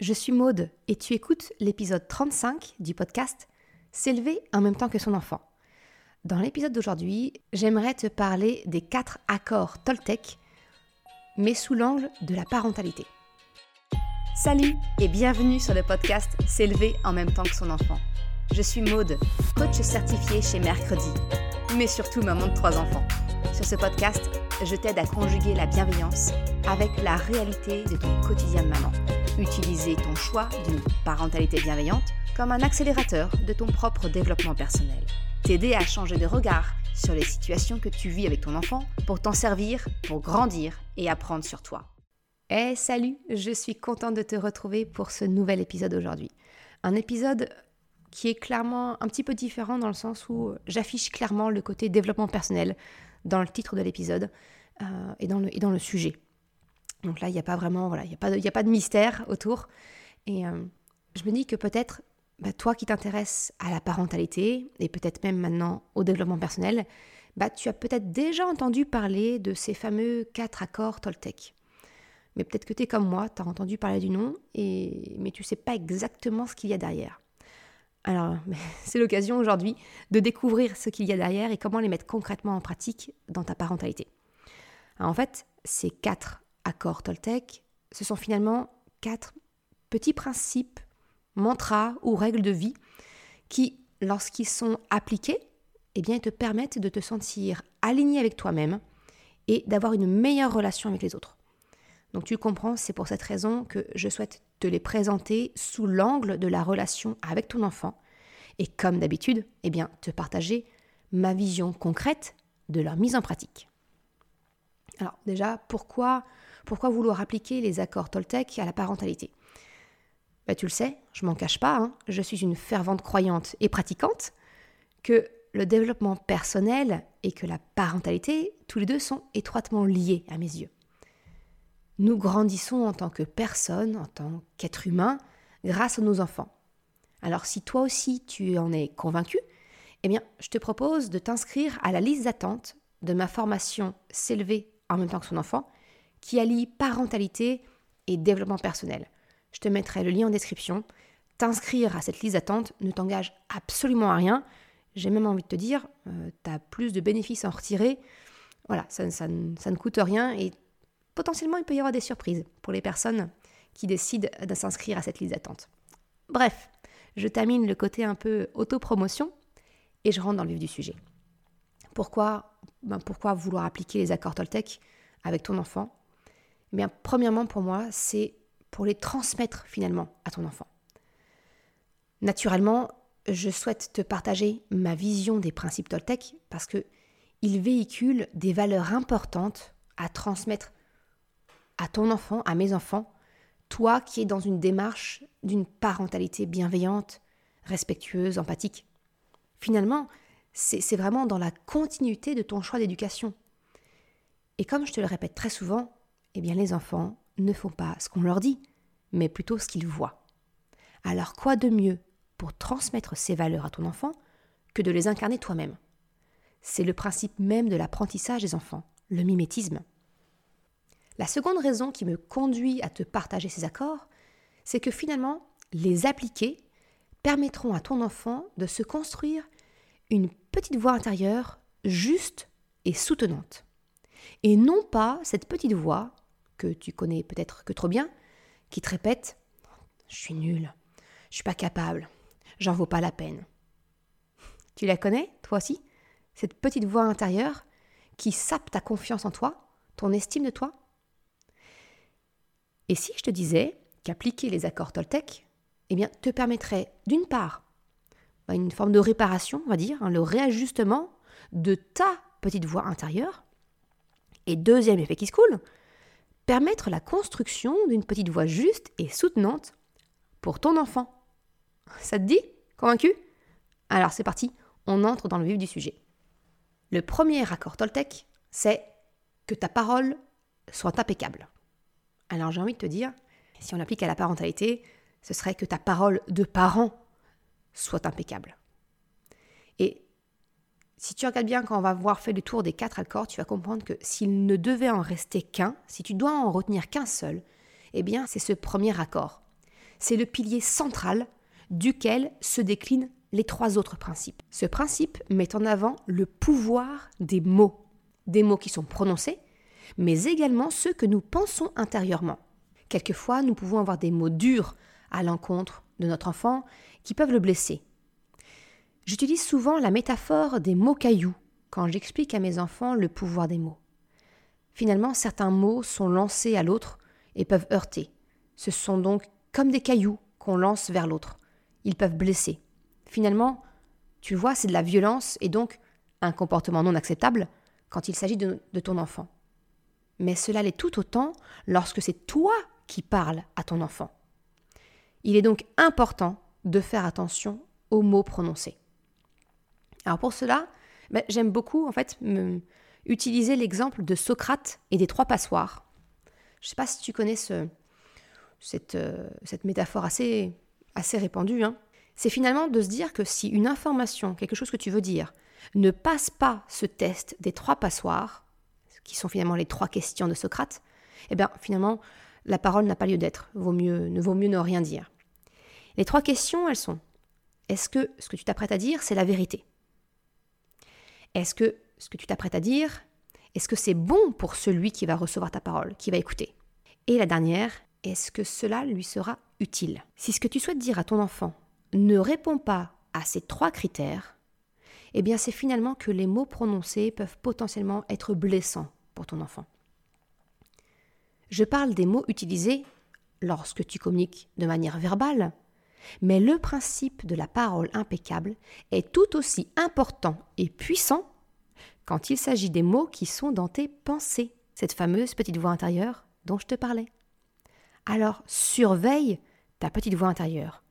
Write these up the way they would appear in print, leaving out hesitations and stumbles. Je suis Maude et tu écoutes l'épisode 35 du podcast « S'élever en même temps que son enfant ». Dans l'épisode d'aujourd'hui, j'aimerais te parler des 4 accords Toltec, mais sous l'angle de la parentalité. Salut et bienvenue sur le podcast « S'élever en même temps que son enfant ». Je suis Maude, coach certifiée chez Mercredi, mais surtout maman de 3 enfants. Sur ce podcast, je t'aide à conjuguer la bienveillance avec la réalité de ton quotidien de maman. Utiliser ton choix d'une parentalité bienveillante comme un accélérateur de ton propre développement personnel. T'aider à changer de regard sur les situations que tu vis avec ton enfant pour t'en servir, pour grandir et apprendre sur toi. Hey, salut, je suis contente de te retrouver pour ce nouvel épisode aujourd'hui. Un épisode qui est clairement un petit peu différent dans le sens où j'affiche clairement le côté développement personnel dans le titre de l'épisode et dans le sujet. Donc là, il n'y a pas vraiment, voilà, il n'y a pas de mystère autour. Et je me dis que peut-être, toi qui t'intéresses à la parentalité, et peut-être même maintenant au développement personnel, tu as peut-être déjà entendu parler de ces fameux 4 accords Toltec. Mais peut-être que tu es comme moi, tu as entendu parler du nom, mais tu ne sais pas exactement ce qu'il y a derrière. Alors, c'est l'occasion aujourd'hui de découvrir ce qu'il y a derrière et comment les mettre concrètement en pratique dans ta parentalité. Alors, en fait, ces 4 accords Toltec, ce sont finalement 4 petits principes, mantras ou règles de vie qui, lorsqu'ils sont appliqués, ils te permettent de te sentir aligné avec toi-même et d'avoir une meilleure relation avec les autres. Donc tu comprends, c'est pour cette raison que je souhaite te les présenter sous l'angle de la relation avec ton enfant et comme d'habitude, te partager ma vision concrète de leur mise en pratique. Alors déjà, pourquoi vouloir appliquer les accords Toltec à la parentalité ? Tu le sais, je m'en cache pas, je suis une fervente croyante et pratiquante que le développement personnel et que la parentalité, tous les deux sont étroitement liés à mes yeux. Nous grandissons en tant que personne, en tant qu'être humain, grâce à nos enfants. Alors si toi aussi tu en es convaincu, je te propose de t'inscrire à la liste d'attente de ma formation « S'élever en même temps que son enfant » qui allie parentalité et développement personnel. Je te mettrai le lien en description. T'inscrire à cette liste d'attente ne t'engage absolument à rien. J'ai même envie de te dire, tu as plus de bénéfices à en retirer. Voilà, ça ne coûte rien et potentiellement il peut y avoir des surprises pour les personnes qui décident de s'inscrire à cette liste d'attente. Bref, je termine le côté un peu autopromotion et je rentre dans le vif du sujet. Pourquoi vouloir appliquer les accords Toltec avec ton enfant ? Premièrement, pour moi, c'est pour les transmettre finalement à ton enfant. Naturellement, je souhaite te partager ma vision des principes Toltec parce qu'ils véhiculent des valeurs importantes à transmettre à ton enfant, à mes enfants, toi qui es dans une démarche d'une parentalité bienveillante, respectueuse, empathique. Finalement, c'est vraiment dans la continuité de ton choix d'éducation. Et comme je te le répète très souvent, les enfants ne font pas ce qu'on leur dit, mais plutôt ce qu'ils voient. Alors quoi de mieux pour transmettre ces valeurs à ton enfant que de les incarner toi-même ? C'est le principe même de l'apprentissage des enfants, le mimétisme. La seconde raison qui me conduit à te partager ces accords, c'est que finalement, les appliquer permettront à ton enfant de se construire une petite voix intérieure juste et soutenante. Et non pas cette petite voix que tu connais peut-être que trop bien, qui te répète « Je suis nulle, je suis pas capable, j'en vaux pas la peine. » Tu la connais, toi aussi ? Cette petite voix intérieure qui sape ta confiance en toi, ton estime de toi ? Et si je te disais qu'appliquer les accords Toltec, te permettrait d'une part une forme de réparation, on va dire, le réajustement de ta petite voix intérieure. Et deuxième effet qui se coule, permettre la construction d'une petite voix juste et soutenante pour ton enfant. Ça te dit ? Convaincu ? Alors c'est parti, on entre dans le vif du sujet. Le premier accord Toltec, c'est que ta parole soit impeccable. Alors j'ai envie de te dire, si on l'applique à la parentalité, ce serait que ta parole de parent soit impeccable. Et si tu regardes bien, quand on va avoir fait le tour des 4 accords, tu vas comprendre que s'il ne devait en rester qu'un, si tu dois en retenir qu'un seul, c'est ce premier accord. c'est le pilier central duquel se déclinent les trois autres principes. Ce principe met en avant le pouvoir des mots qui sont prononcés, mais également ceux que nous pensons intérieurement. Quelquefois, nous pouvons avoir des mots durs à l'encontre de notre enfant qui peuvent le blesser. J'utilise souvent la métaphore des mots cailloux quand j'explique à mes enfants le pouvoir des mots. Finalement, certains mots sont lancés à l'autre et peuvent heurter. Ce sont donc comme des cailloux qu'on lance vers l'autre. Ils peuvent blesser. Finalement, tu vois, c'est de la violence et donc un comportement non acceptable quand il s'agit de ton enfant. Mais cela l'est tout autant lorsque c'est toi qui parles à ton enfant. Il est donc important de faire attention aux mots prononcés. Alors pour cela, j'aime beaucoup en fait utiliser l'exemple de Socrate et des trois passoires. Je ne sais pas si tu connais cette métaphore assez répandue. C'est finalement de se dire que si une information, quelque chose que tu veux dire, ne passe pas ce test des trois passoires, qui sont finalement les trois questions de Socrate, finalement, la parole n'a pas lieu d'être. Vaut mieux ne rien dire. Les trois questions, elles sont: est-ce que ce que tu t'apprêtes à dire, c'est la vérité ? Est-ce que ce que tu t'apprêtes à dire, est-ce que c'est bon pour celui qui va recevoir ta parole, qui va écouter ? Et la dernière, est-ce que cela lui sera utile ? Si ce que tu souhaites dire à ton enfant ne répond pas à ces trois critères, c'est finalement que les mots prononcés peuvent potentiellement être blessants pour ton enfant. Je parle des mots utilisés lorsque tu communiques de manière verbale, mais le principe de la parole impeccable est tout aussi important et puissant quand il s'agit des mots qui sont dans tes pensées, cette fameuse petite voix intérieure dont je te parlais. Alors surveille ta petite voix intérieure,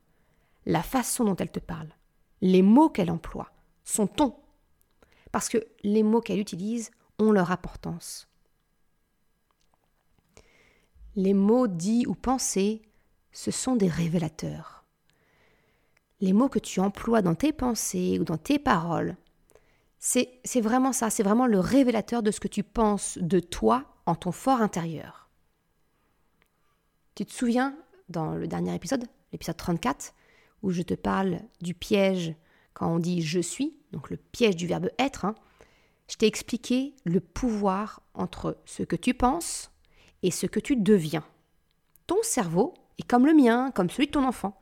la façon dont elle te parle, les mots qu'elle emploie, son ton, parce que les mots qu'elle utilise ont leur importance. Les mots dits ou pensés, ce sont des révélateurs. Les mots que tu emploies dans tes pensées ou dans tes paroles, c'est vraiment ça, c'est vraiment le révélateur de ce que tu penses de toi en ton fort intérieur. Tu te souviens, dans le dernier épisode, l'épisode 34, où je te parle du piège quand on dit « je suis », donc le piège du verbe « être », je t'ai expliqué le pouvoir entre ce que tu penses et ce que tu deviens. Ton cerveau est comme le mien, comme celui de ton enfant,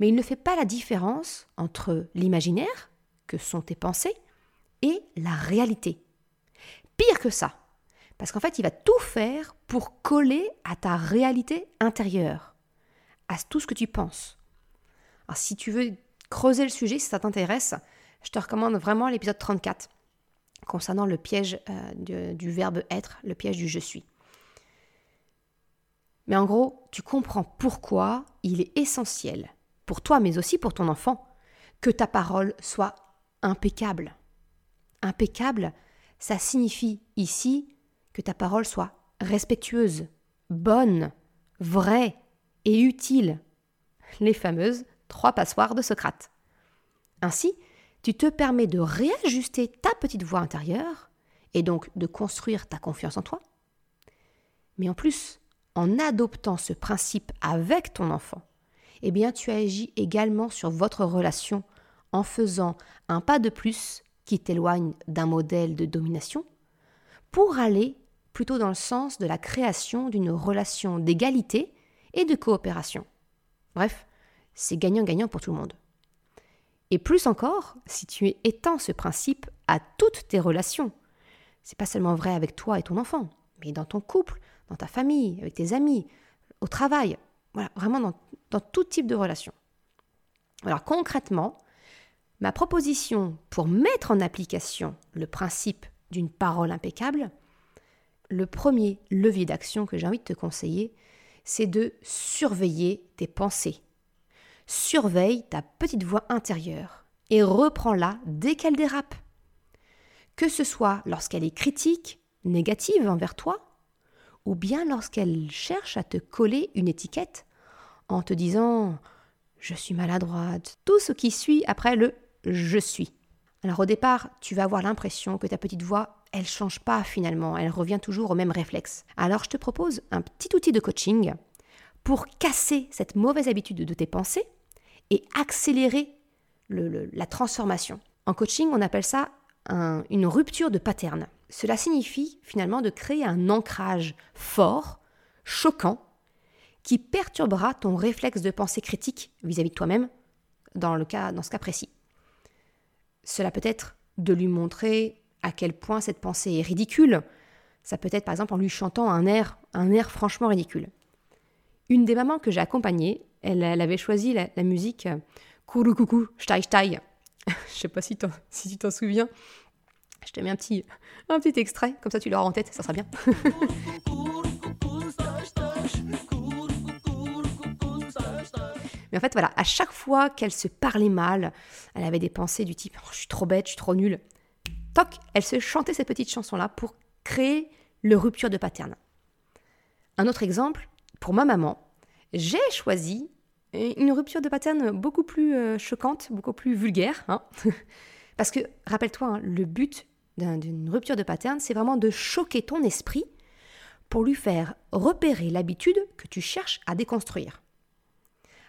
mais il ne fait pas la différence entre l'imaginaire, que sont tes pensées, et la réalité. Pire que ça, parce qu'en fait, il va tout faire pour coller à ta réalité intérieure, à tout ce que tu penses. Alors, si tu veux creuser le sujet, si ça t'intéresse, je te recommande vraiment l'épisode 34, concernant le piège du verbe « être », le piège du « je suis ». Mais en gros, tu comprends pourquoi il est essentiel, pour toi mais aussi pour ton enfant, que ta parole soit impeccable. Impeccable, ça signifie ici que ta parole soit respectueuse, bonne, vraie et utile. Les fameuses trois passoires de Socrate. Ainsi, tu te permets de réajuster ta petite voix intérieure et donc de construire ta confiance en toi. Mais en plus, en adoptant ce principe avec ton enfant, tu agis également sur votre relation en faisant un pas de plus qui t'éloigne d'un modèle de domination pour aller plutôt dans le sens de la création d'une relation d'égalité et de coopération. Bref, c'est gagnant-gagnant pour tout le monde. Et plus encore, si tu étends ce principe à toutes tes relations, c'est pas seulement vrai avec toi et ton enfant, mais dans ton couple, dans ta famille, avec tes amis, au travail, voilà, vraiment dans tout type de relation. Alors concrètement, ma proposition pour mettre en application le principe d'une parole impeccable, le premier levier d'action que j'ai envie de te conseiller, c'est de surveiller tes pensées. Surveille ta petite voix intérieure et reprends-la dès qu'elle dérape. Que ce soit lorsqu'elle est critique, négative envers toi, ou bien lorsqu'elle cherche à te coller une étiquette en te disant « je suis maladroite », tout ce qui suit après le « je suis ». Alors au départ, tu vas avoir l'impression que ta petite voix, elle ne change pas finalement, elle revient toujours au même réflexe. Alors je te propose un petit outil de coaching pour casser cette mauvaise habitude de tes pensées et accélérer la transformation. En coaching, on appelle ça une rupture de pattern. Cela signifie finalement de créer un ancrage fort, choquant, qui perturbera ton réflexe de pensée critique vis-à-vis de toi-même dans ce cas précis. Cela peut être de lui montrer à quel point cette pensée est ridicule. Ça peut être par exemple en lui chantant un air franchement ridicule. Une des mamans que j'ai accompagnée, elle avait choisi la musique « Kourou coucou, ch'tai ch'tai ». Je ne sais pas si tu t'en souviens. Je te mets un petit extrait, comme ça tu l'auras en tête, ça sera bien. Mais en fait, voilà, à chaque fois qu'elle se parlait mal, elle avait des pensées du type oh, « je suis trop bête, je suis trop nulle ». Toc, elle se chantait cette petite chanson-là pour créer le rupture de pattern. Un autre exemple, pour ma maman, j'ai choisi une rupture de pattern beaucoup plus choquante, beaucoup plus vulgaire. Hein. Parce que, rappelle-toi, hein, le but d'une rupture de pattern, c'est vraiment de choquer ton esprit pour lui faire repérer l'habitude que tu cherches à déconstruire.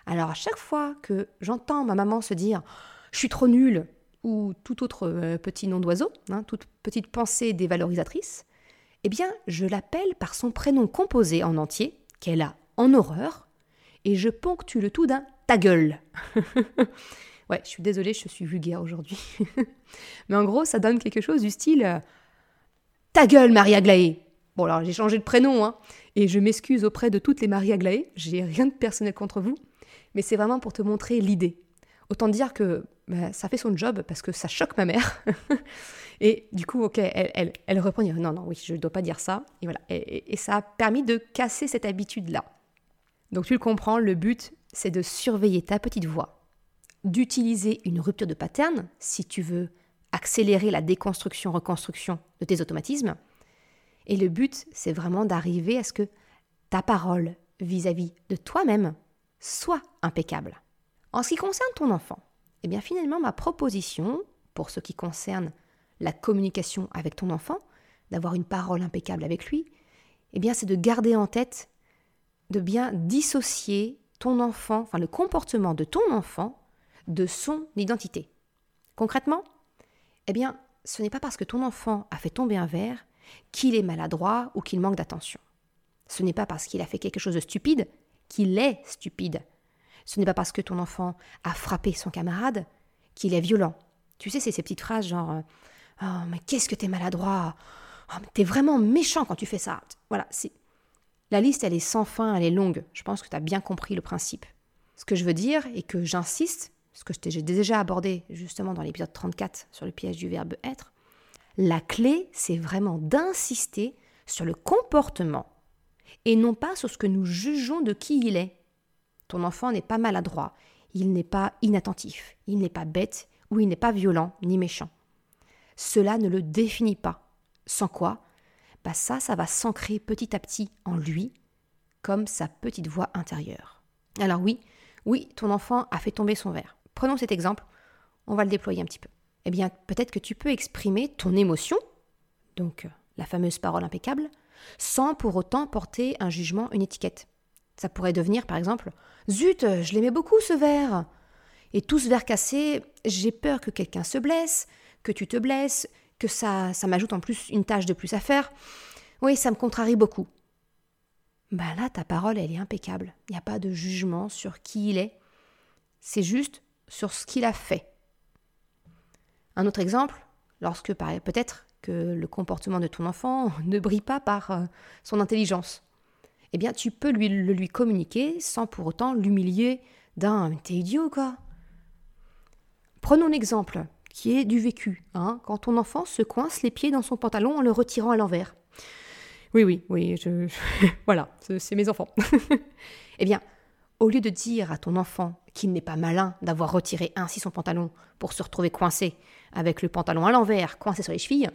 Alors, à chaque fois que j'entends ma maman se dire « je suis trop nulle » ou tout autre petit nom d'oiseau, hein, toute petite pensée dévalorisatrice, eh bien, je l'appelle par son prénom composé en entier, qu'elle a en horreur, et je ponctue le tout d'un « ta gueule ». Ouais, je suis désolée, je suis vulgaire aujourd'hui. Mais en gros, ça donne quelque chose du style « ta gueule, Marie-Aglaé ». Bon, alors j'ai changé de prénom, hein, et je m'excuse auprès de toutes les Marie-Aglaé, j'ai rien de personnel contre vous, mais c'est vraiment pour te montrer l'idée. Autant dire que ça fait son job parce que ça choque ma mère. Et du coup, ok, elle reprend, non, oui, je ne dois pas dire ça. Et voilà. Et ça a permis de casser cette habitude-là. Donc tu le comprends, le but, c'est de surveiller ta petite voix, d'utiliser une rupture de pattern si tu veux accélérer la déconstruction-reconstruction de tes automatismes. Et le but, c'est vraiment d'arriver à ce que ta parole vis-à-vis de toi-même soit impeccable. En ce qui concerne ton enfant, eh bien finalement ma proposition, pour ce qui concerne la communication avec ton enfant, d'avoir une parole impeccable avec lui, eh bien c'est de garder en tête, de bien dissocier ton enfant, enfin le comportement de ton enfant, de son identité. Concrètement, eh bien ce n'est pas parce que ton enfant a fait tomber un verre qu'il est maladroit ou qu'il manque d'attention. Ce n'est pas parce qu'il a fait quelque chose de stupide qu'il est stupide. Ce n'est pas parce que ton enfant a frappé son camarade qu'il est violent. Tu sais, c'est ces petites phrases genre « Oh, mais qu'est-ce que t'es maladroit !»« Oh, mais t'es vraiment méchant quand tu fais ça !» Voilà, c'est... La liste, elle est sans fin, elle est longue. Je pense que t'as bien compris le principe. Ce que je veux dire, et que j'insiste, ce que j'ai déjà abordé justement dans l'épisode 34 sur le piège du verbe « être », la clé, c'est vraiment d'insister sur le comportement et non pas sur ce que nous jugeons de qui il est. Ton enfant n'est pas maladroit, il n'est pas inattentif, il n'est pas bête ou il n'est pas violent ni méchant. Cela ne le définit pas. Sans quoi, ça va s'ancrer petit à petit en lui, comme sa petite voix intérieure. Alors oui, ton enfant a fait tomber son verre. Prenons cet exemple, on va le déployer un petit peu. Eh bien, peut-être que tu peux exprimer ton émotion, donc la fameuse parole impeccable, sans pour autant porter un jugement, une étiquette. Ça pourrait devenir, par exemple, « Zut, je l'aimais beaucoup ce verre !» Et tout ce verre cassé, j'ai peur que quelqu'un se blesse, que tu te blesses, que ça m'ajoute en plus une tâche de plus à faire. Oui, ça me contrarie beaucoup. Ben là, ta parole, elle est impeccable. Il n'y a pas de jugement sur qui il est. C'est juste sur ce qu'il a fait. Un autre exemple, lorsque peut-être que le comportement de ton enfant ne brille pas par son intelligence. Eh bien, tu peux lui communiquer sans pour autant l'humilier d'un « t'es idiot, quoi !» Prenons l'exemple qui est du vécu, hein, quand ton enfant se coince les pieds dans son pantalon en le retirant à l'envers. Oui, voilà, c'est mes enfants. Eh bien, au lieu de dire à ton enfant qu'il n'est pas malin d'avoir retiré ainsi son pantalon pour se retrouver coincé avec le pantalon à l'envers, coincé sur les chevilles,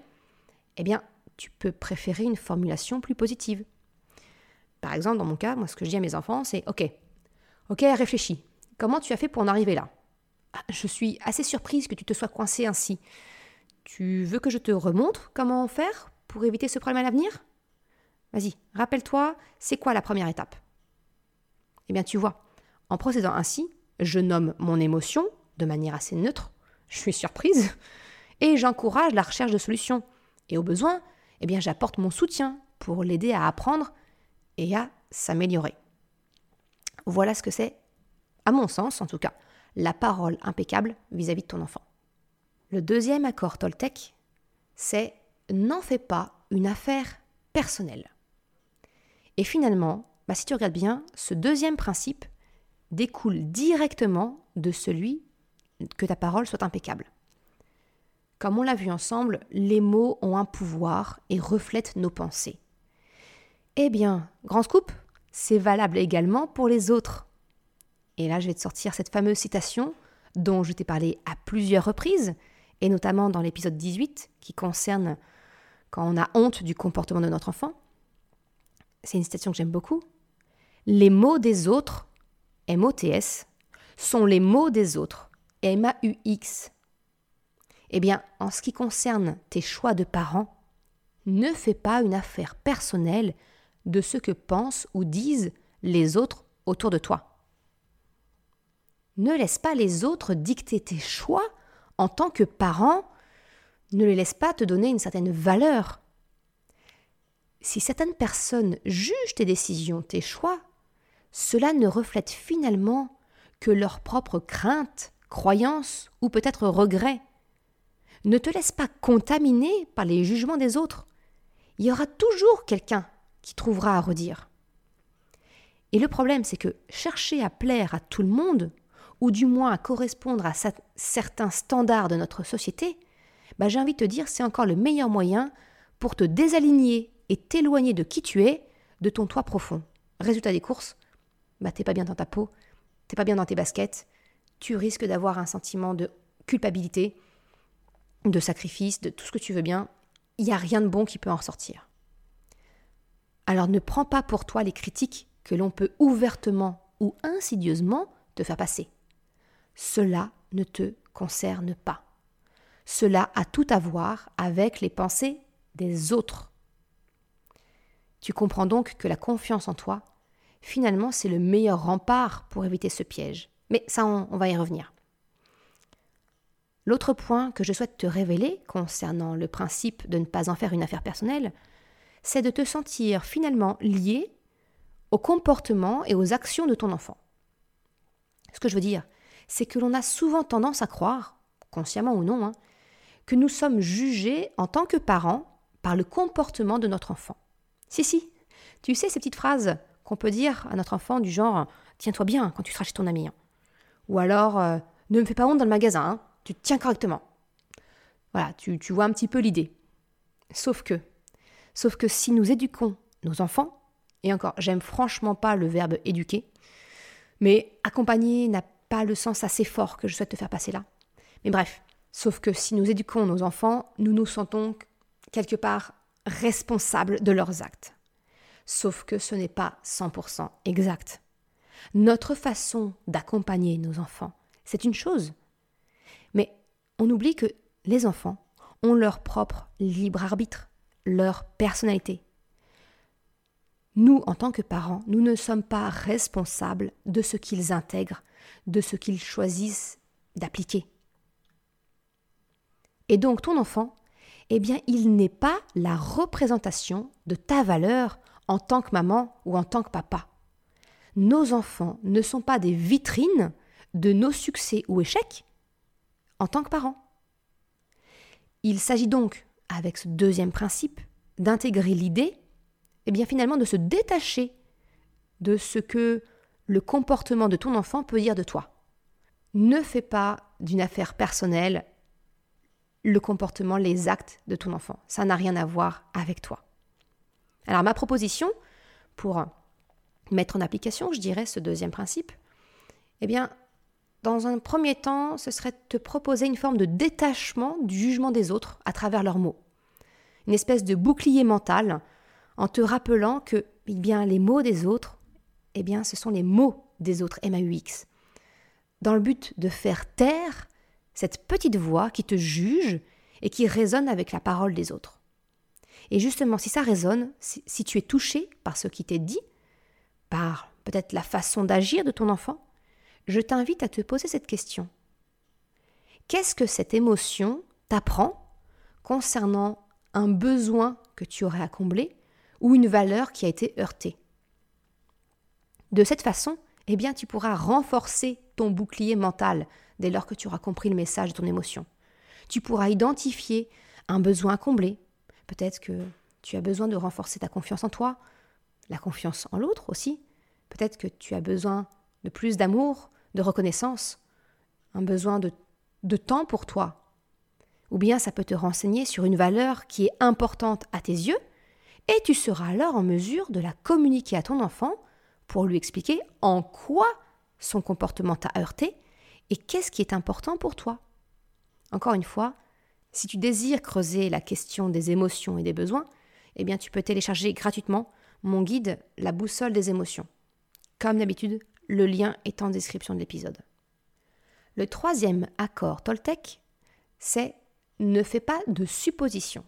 eh bien, tu peux préférer une formulation plus positive. Par exemple, dans mon cas, moi, ce que je dis à mes enfants, c'est « Ok, réfléchis. Comment tu as fait pour en arriver là ? Je suis assez surprise que tu te sois coincé ainsi. Tu veux que je te remontre comment faire pour éviter ce problème à l'avenir ? Vas-y, rappelle-toi, c'est quoi la première étape ?» Eh bien, tu vois, en procédant ainsi, je nomme mon émotion de manière assez neutre, je suis surprise, et j'encourage la recherche de solutions. Et au besoin, eh bien, j'apporte mon soutien pour l'aider à apprendre et à s'améliorer. Voilà ce que c'est, à mon sens en tout cas, la parole impeccable vis-à-vis de ton enfant. Le deuxième accord Toltec, c'est « n'en fais pas une affaire personnelle ». Et finalement, si tu regardes bien, ce deuxième principe découle directement de celui que ta parole soit impeccable. Comme on l'a vu ensemble, les mots ont un pouvoir et reflètent nos pensées. Eh bien, grand scoop, c'est valable également pour les autres. Et là, je vais te sortir cette fameuse citation dont je t'ai parlé à plusieurs reprises, et notamment dans l'épisode 18, qui concerne quand on a honte du comportement de notre enfant. C'est une citation que j'aime beaucoup. « Les mots des autres, M-O-T-S, sont les mots des autres, M-A-U-X. » Eh bien, en ce qui concerne tes choix de parents, ne fais pas une affaire personnelle de ce que pensent ou disent les autres autour de toi. Ne laisse pas les autres dicter tes choix en tant que parent. Ne les laisse pas te donner une certaine valeur. Si certaines personnes jugent tes décisions, tes choix, cela ne reflète finalement que leurs propres craintes, croyances ou peut-être regrets. Ne te laisse pas contaminer par les jugements des autres. Il y aura toujours quelqu'un qui trouvera à redire. Et le problème, c'est que chercher à plaire à tout le monde, ou du moins à correspondre à certains standards de notre société, j'ai envie de te dire, c'est encore le meilleur moyen pour te désaligner et t'éloigner de qui tu es, de ton toi profond. Résultat des courses, t'es pas bien dans ta peau, t'es pas bien dans tes baskets, tu risques d'avoir un sentiment de culpabilité, de sacrifice, de tout ce que tu veux bien, il n'y a rien de bon qui peut en ressortir. Alors ne prends pas pour toi les critiques que l'on peut ouvertement ou insidieusement te faire passer. Cela ne te concerne pas. Cela a tout à voir avec les pensées des autres. Tu comprends donc que la confiance en toi, finalement, c'est le meilleur rempart pour éviter ce piège. Mais ça, on va y revenir. L'autre point que je souhaite te révéler concernant le principe de ne pas en faire une affaire personnelle, c'est de te sentir finalement lié au comportement et aux actions de ton enfant. Ce que je veux dire, c'est que l'on a souvent tendance à croire, consciemment ou non, que nous sommes jugés en tant que parents par le comportement de notre enfant. Si, tu sais ces petites phrases qu'on peut dire à notre enfant du genre « Tiens-toi bien quand tu seras chez ton ami. » Ou alors « Ne me fais pas honte dans le magasin, tu te tiens correctement. » Voilà, tu vois un petit peu l'idée. Sauf que si nous éduquons nos enfants, et encore, j'aime franchement pas le verbe « éduquer », mais « accompagner » n'a pas le sens assez fort que je souhaite te faire passer là. Mais bref, sauf que si nous éduquons nos enfants, nous nous sentons quelque part responsables de leurs actes. Sauf que ce n'est pas 100% exact. Notre façon d'accompagner nos enfants, c'est une chose. Mais on oublie que les enfants ont leur propre libre arbitre, leur personnalité. Nous, en tant que parents, nous ne sommes pas responsables de ce qu'ils intègrent, de ce qu'ils choisissent d'appliquer. Et donc ton enfant, il n'est pas la représentation de ta valeur en tant que maman ou en tant que papa. Nos enfants ne sont pas des vitrines de nos succès ou échecs en tant que parents. Il s'agit donc, avec ce deuxième principe, d'intégrer l'idée, finalement de se détacher de ce que le comportement de ton enfant peut dire de toi. Ne fais pas d'une affaire personnelle le comportement, les actes de ton enfant. Ça n'a rien à voir avec toi. Alors ma proposition, pour mettre en application, je dirais, ce deuxième principe, dans un premier temps, ce serait de te proposer une forme de détachement du jugement des autres à travers leurs mots. Une espèce de bouclier mental en te rappelant que les mots des autres, ce sont les mots des autres, M-A-U-X. Dans le but de faire taire cette petite voix qui te juge et qui résonne avec la parole des autres. Et justement, si ça résonne, si tu es touché par ce qui t'est dit, par peut-être la façon d'agir de ton enfant, je t'invite à te poser cette question. Qu'est-ce que cette émotion t'apprend concernant un besoin que tu aurais à combler ou une valeur qui a été heurtée? De cette façon, eh bien, tu pourras renforcer ton bouclier mental dès lors que tu auras compris le message de ton émotion. Tu pourras identifier un besoin à combler. Peut-être que tu as besoin de renforcer ta confiance en toi, la confiance en l'autre aussi. Peut-être que tu as besoin de plus d'amour, de reconnaissance, un besoin de temps pour toi. Ou bien ça peut te renseigner sur une valeur qui est importante à tes yeux et tu seras alors en mesure de la communiquer à ton enfant pour lui expliquer en quoi son comportement t'a heurté et qu'est-ce qui est important pour toi. Encore une fois, si tu désires creuser la question des émotions et des besoins, eh bien tu peux télécharger gratuitement mon guide « La boussole des émotions ». Comme d'habitude, le lien est en description de l'épisode. Le troisième accord Toltec, c'est « Ne fais pas de suppositions ».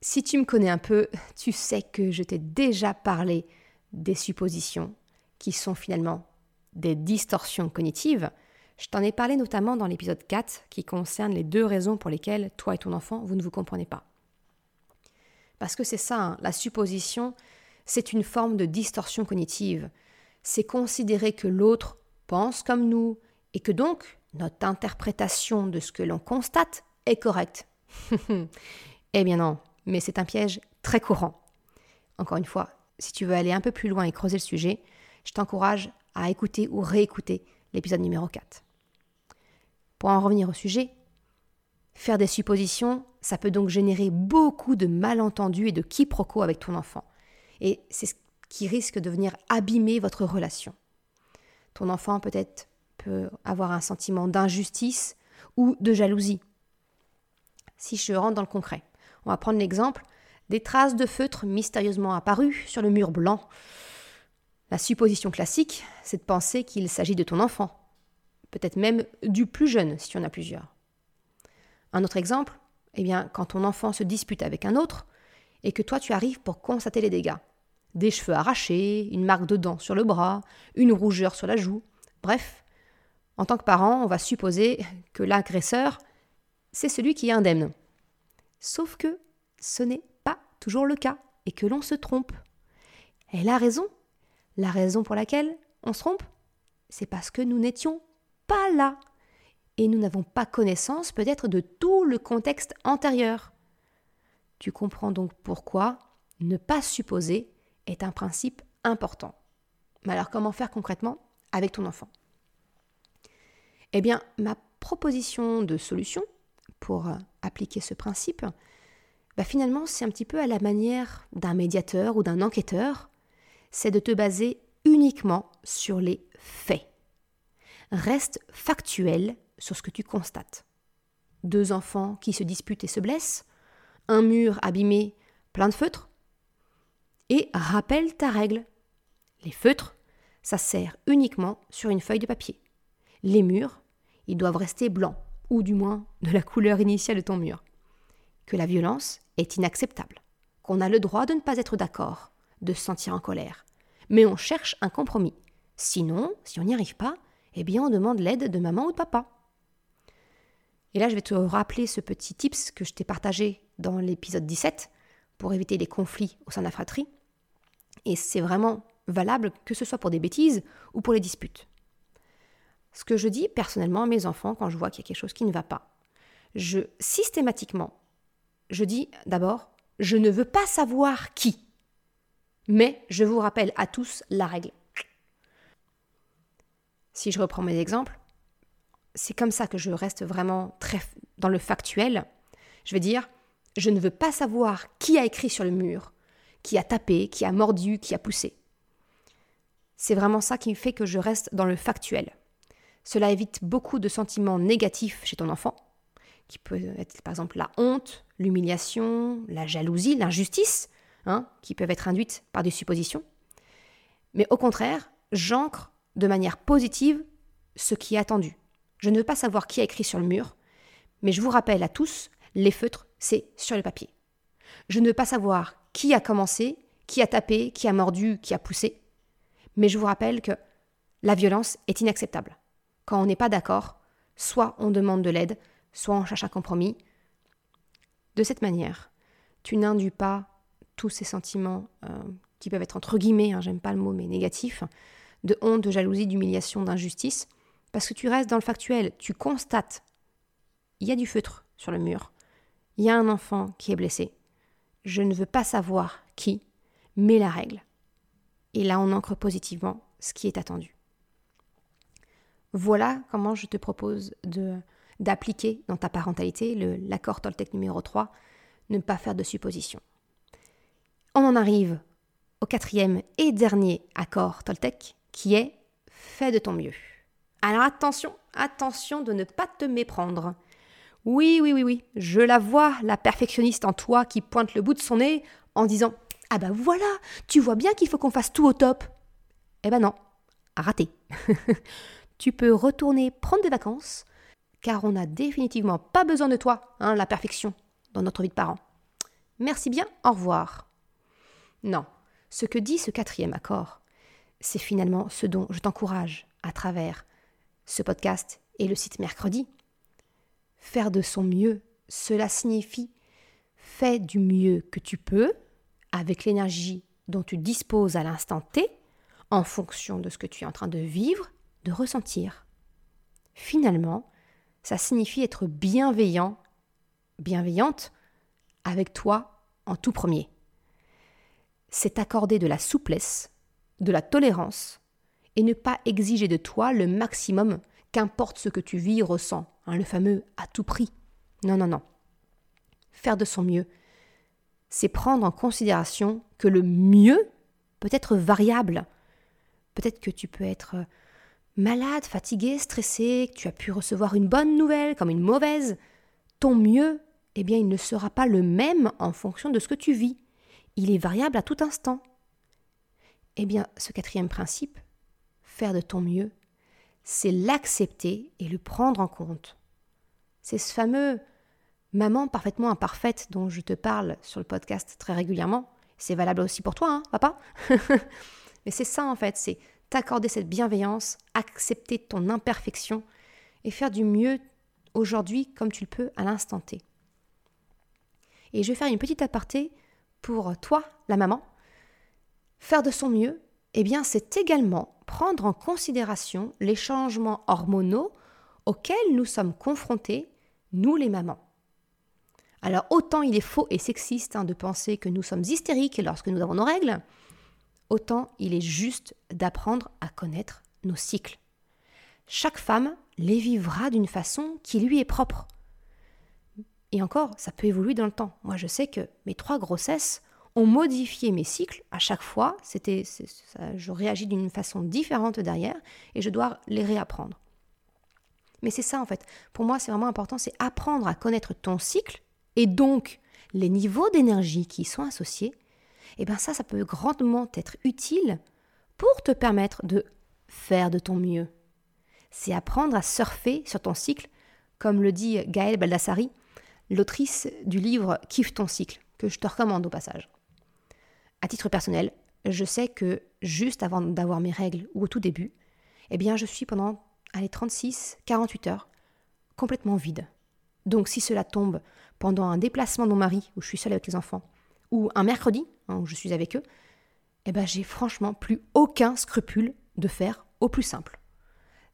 Si tu me connais un peu, tu sais que je t'ai déjà parlé des suppositions, qui sont finalement des distorsions cognitives. Je t'en ai parlé notamment dans l'épisode 4, qui concerne les 2 raisons pour lesquelles toi et ton enfant, vous ne vous comprenez pas. Parce que c'est ça, hein, la supposition, c'est une forme de distorsion cognitive. C'est considérer que l'autre pense comme nous et que donc notre interprétation de ce que l'on constate est correcte. Eh bien non, mais c'est un piège très courant. Encore une fois, si tu veux aller un peu plus loin et creuser le sujet, je t'encourage à écouter ou réécouter l'épisode numéro 4. Pour en revenir au sujet, faire des suppositions, ça peut donc générer beaucoup de malentendus et de quiproquos avec ton enfant. Et c'est ce qui risque de venir abîmer votre relation. Ton enfant peut-être peut avoir un sentiment d'injustice ou de jalousie. Si je rentre dans le concret, on va prendre l'exemple des traces de feutre mystérieusement apparues sur le mur blanc. La supposition classique, c'est de penser qu'il s'agit de ton enfant, peut-être même du plus jeune si tu en as plusieurs. Un autre exemple, eh bien, quand ton enfant se dispute avec un autre et que toi tu arrives pour constater les dégâts. Des cheveux arrachés, une marque de dent sur le bras, une rougeur sur la joue. Bref, en tant que parent, on va supposer que l'agresseur, c'est celui qui est indemne. Sauf que ce n'est pas toujours le cas et que l'on se trompe. Elle a raison. La raison pour laquelle on se trompe, c'est parce que nous n'étions pas là et nous n'avons pas connaissance peut-être de tout le contexte antérieur. Tu comprends donc pourquoi ne pas supposer est un principe important. Mais alors comment faire concrètement avec ton enfant? Eh bien, ma proposition de solution pour appliquer ce principe, bah finalement c'est un petit peu à la manière d'un médiateur ou d'un enquêteur, c'est de te baser uniquement sur les faits. Reste factuel sur ce que tu constates. 2 enfants qui se disputent et se blessent, un mur abîmé plein de feutres, et rappelle ta règle. Les feutres, ça sert uniquement sur une feuille de papier. Les murs, ils doivent rester blancs, ou du moins de la couleur initiale de ton mur. Que la violence est inacceptable, qu'on a le droit de ne pas être d'accord, de se sentir en colère. Mais on cherche un compromis. Sinon, si on n'y arrive pas, eh bien on demande l'aide de maman ou de papa. Et là, je vais te rappeler ce petit tips que je t'ai partagé dans l'épisode 17 pour éviter les conflits au sein de la fratrie. Et c'est vraiment valable que ce soit pour des bêtises ou pour les disputes. Ce que je dis personnellement à mes enfants quand je vois qu'il y a quelque chose qui ne va pas, je dis d'abord, je ne veux pas savoir qui. Mais je vous rappelle à tous la règle. Si je reprends mes exemples, c'est comme ça que je reste vraiment très dans le factuel. Je vais dire, je ne veux pas savoir qui a écrit sur le mur, qui a tapé, qui a mordu, qui a poussé. C'est vraiment ça qui fait que je reste dans le factuel. Cela évite beaucoup de sentiments négatifs chez ton enfant, qui peut être par exemple la honte, l'humiliation, la jalousie, l'injustice, qui peuvent être induites par des suppositions. Mais au contraire, j'ancre de manière positive ce qui est attendu. Je ne veux pas savoir qui a écrit sur le mur, mais je vous rappelle à tous, les feutres, c'est sur le papier. Je ne veux pas savoir qui a commencé, qui a tapé, qui a mordu, qui a poussé, Mais je vous rappelle que la violence est inacceptable. Quand on n'est pas d'accord, soit on demande de l'aide, soit on cherche un compromis. De cette manière, tu n'induis pas tous ces sentiments qui peuvent être entre guillemets, j'aime pas le mot, mais négatifs, de honte, de jalousie, d'humiliation, d'injustice, parce que tu restes dans le factuel, tu constates, il y a du feutre sur le mur, il y a un enfant qui est blessé, je ne veux pas savoir qui, mais la règle. Et là, on ancre positivement ce qui est attendu. Voilà comment je te propose d'appliquer dans ta parentalité l'accord Toltec numéro 3, ne pas faire de suppositions. On en arrive au quatrième et dernier accord Toltec, qui est « Fais de ton mieux ». Alors attention de ne pas te méprendre. Oui, je la vois, la perfectionniste en toi qui pointe le bout de son nez en disant « Ah ben voilà, tu vois bien qu'il faut qu'on fasse tout au top !» Eh ben non, raté. Tu peux retourner prendre des vacances, car on n'a définitivement pas besoin de toi, la perfection, dans notre vie de parent. Merci bien, au revoir. Non, ce que dit ce quatrième accord, c'est finalement ce dont je t'encourage à travers ce podcast et le site Mercredi. Faire de son mieux, cela signifie fais du mieux que tu peux, avec l'énergie dont tu disposes à l'instant T, en fonction de ce que tu es en train de vivre, de ressentir. Finalement, ça signifie être bienveillant, bienveillante avec toi en tout premier. C'est accorder de la souplesse, de la tolérance et ne pas exiger de toi le maximum, qu'importe ce que tu vis, ressens, le fameux à tout prix. Non. Faire de son mieux, c'est prendre en considération que le mieux peut être variable. Peut-être que tu peux être malade, fatigué, stressé, que tu as pu recevoir une bonne nouvelle comme une mauvaise, ton mieux, il ne sera pas le même en fonction de ce que tu vis. Il est variable à tout instant. Ce quatrième principe, faire de ton mieux, c'est l'accepter et le prendre en compte. C'est ce fameux « maman parfaitement imparfaite » dont je te parle sur le podcast très régulièrement. C'est valable aussi pour toi, papa. Mais c'est ça en fait, c'est t'accorder cette bienveillance, accepter ton imperfection et faire du mieux aujourd'hui comme tu le peux à l'instant T. Et je vais faire une petite aparté pour toi, la maman. Faire de son mieux, c'est également prendre en considération les changements hormonaux auxquels nous sommes confrontés, nous les mamans. Alors autant il est faux et sexiste de penser que nous sommes hystériques lorsque nous avons nos règles, autant il est juste d'apprendre à connaître nos cycles. Chaque femme les vivra d'une façon qui lui est propre. Et encore, ça peut évoluer dans le temps. Moi, je sais que mes 3 grossesses ont modifié mes cycles. À chaque fois, je réagis d'une façon différente derrière et je dois les réapprendre. Mais c'est ça, en fait. Pour moi, c'est vraiment important, c'est apprendre à connaître ton cycle et donc les niveaux d'énergie qui y sont associés. Ça peut grandement être utile pour te permettre de faire de ton mieux. C'est apprendre à surfer sur ton cycle, comme le dit Gaëlle Baldassari, l'autrice du livre « Kiffe ton cycle », que je te recommande au passage. À titre personnel, je sais que juste avant d'avoir mes règles ou au tout début, je suis pendant 36-48 heures complètement vide. Donc si cela tombe pendant un déplacement de mon mari, où je suis seule avec les enfants, ou un mercredi, où je suis avec eux, j'ai franchement plus aucun scrupule de faire au plus simple.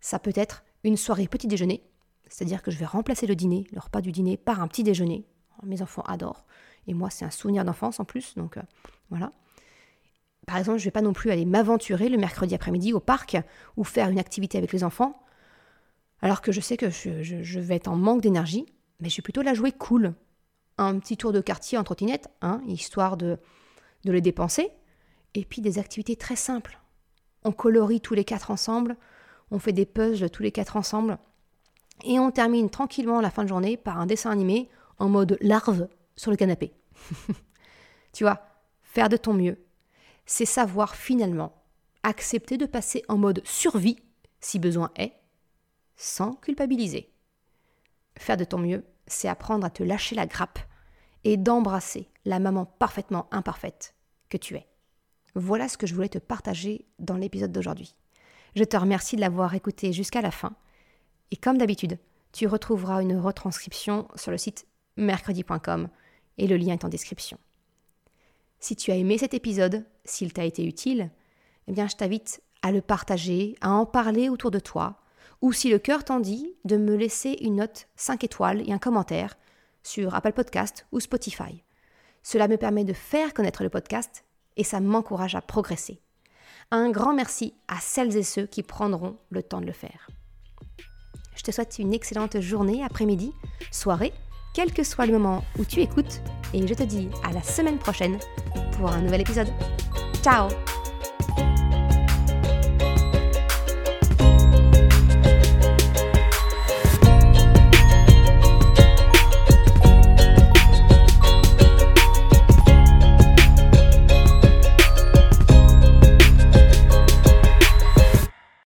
Ça peut être une soirée petit déjeuner, c'est-à-dire que je vais remplacer le repas du dîner, par un petit déjeuner. Mes enfants adorent. Et moi, c'est un souvenir d'enfance en plus. Donc, voilà. Par exemple, je ne vais pas non plus aller m'aventurer le mercredi après-midi au parc ou faire une activité avec les enfants, alors que je sais que je vais être en manque d'énergie, mais je vais plutôt la jouer cool. Un petit tour de quartier en trottinette, histoire de les dépenser. Et puis, des activités très simples. On colorie tous les 4 ensemble. On fait des puzzles tous les 4 ensemble. Et on termine tranquillement la fin de journée par un dessin animé en mode larve sur le canapé. Tu vois, faire de ton mieux, c'est savoir finalement accepter de passer en mode survie, si besoin est, sans culpabiliser. Faire de ton mieux, c'est apprendre à te lâcher la grappe et d'embrasser la maman parfaitement imparfaite que tu es. Voilà ce que je voulais te partager dans l'épisode d'aujourd'hui. Je te remercie de l'avoir écouté jusqu'à la fin. Et comme d'habitude, tu retrouveras une retranscription sur le site mercredi.com et le lien est en description. Si tu as aimé cet épisode, s'il t'a été utile, eh bien je t'invite à le partager, à en parler autour de toi, ou si le cœur t'en dit, de me laisser une note 5 étoiles et un commentaire sur Apple Podcast ou Spotify. Cela me permet de faire connaître le podcast et ça m'encourage à progresser. Un grand merci à celles et ceux qui prendront le temps de le faire. Je te souhaite une excellente journée, après-midi, soirée, quel que soit le moment où tu écoutes, et je te dis à la semaine prochaine pour un nouvel épisode. Ciao!